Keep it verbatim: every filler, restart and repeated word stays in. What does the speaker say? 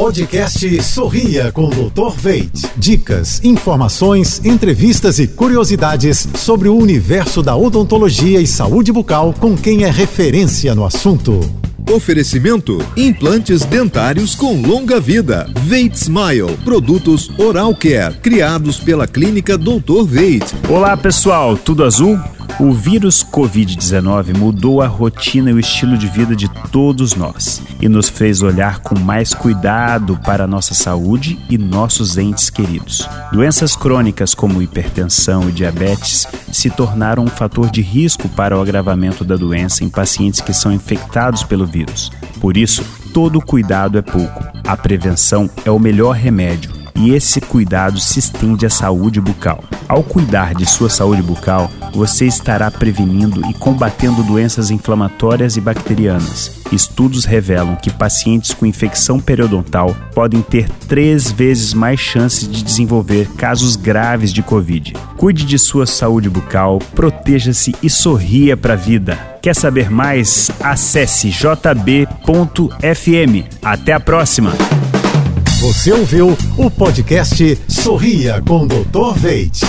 Podcast Sorria com o doutor Veit. Dicas, informações, entrevistas e curiosidades sobre o universo da odontologia e saúde bucal com quem é referência no assunto. Oferecimento: implantes dentários com longa vida. Veit Smile, produtos Oral Care, criados pela Clínica doutor Veit. Olá pessoal, tudo azul? O vírus covid dezenove mudou a rotina e o estilo de vida de todos nós e nos fez olhar com mais cuidado para a nossa saúde e nossos entes queridos. Doenças crônicas como hipertensão e diabetes se tornaram um fator de risco para o agravamento da doença em pacientes que são infectados pelo vírus. Por isso, todo cuidado é pouco. A prevenção é o melhor remédio. E esse cuidado se estende à saúde bucal. Ao cuidar de sua saúde bucal, você estará prevenindo e combatendo doenças inflamatórias e bacterianas. Estudos revelam que pacientes com infecção periodontal podem ter três vezes mais chances de desenvolver casos graves de Covid. Cuide de sua saúde bucal, proteja-se e sorria para a vida. Quer saber mais? Acesse j b ponto f m. Até a próxima! Você ouviu o podcast Sorria com doutor Veit.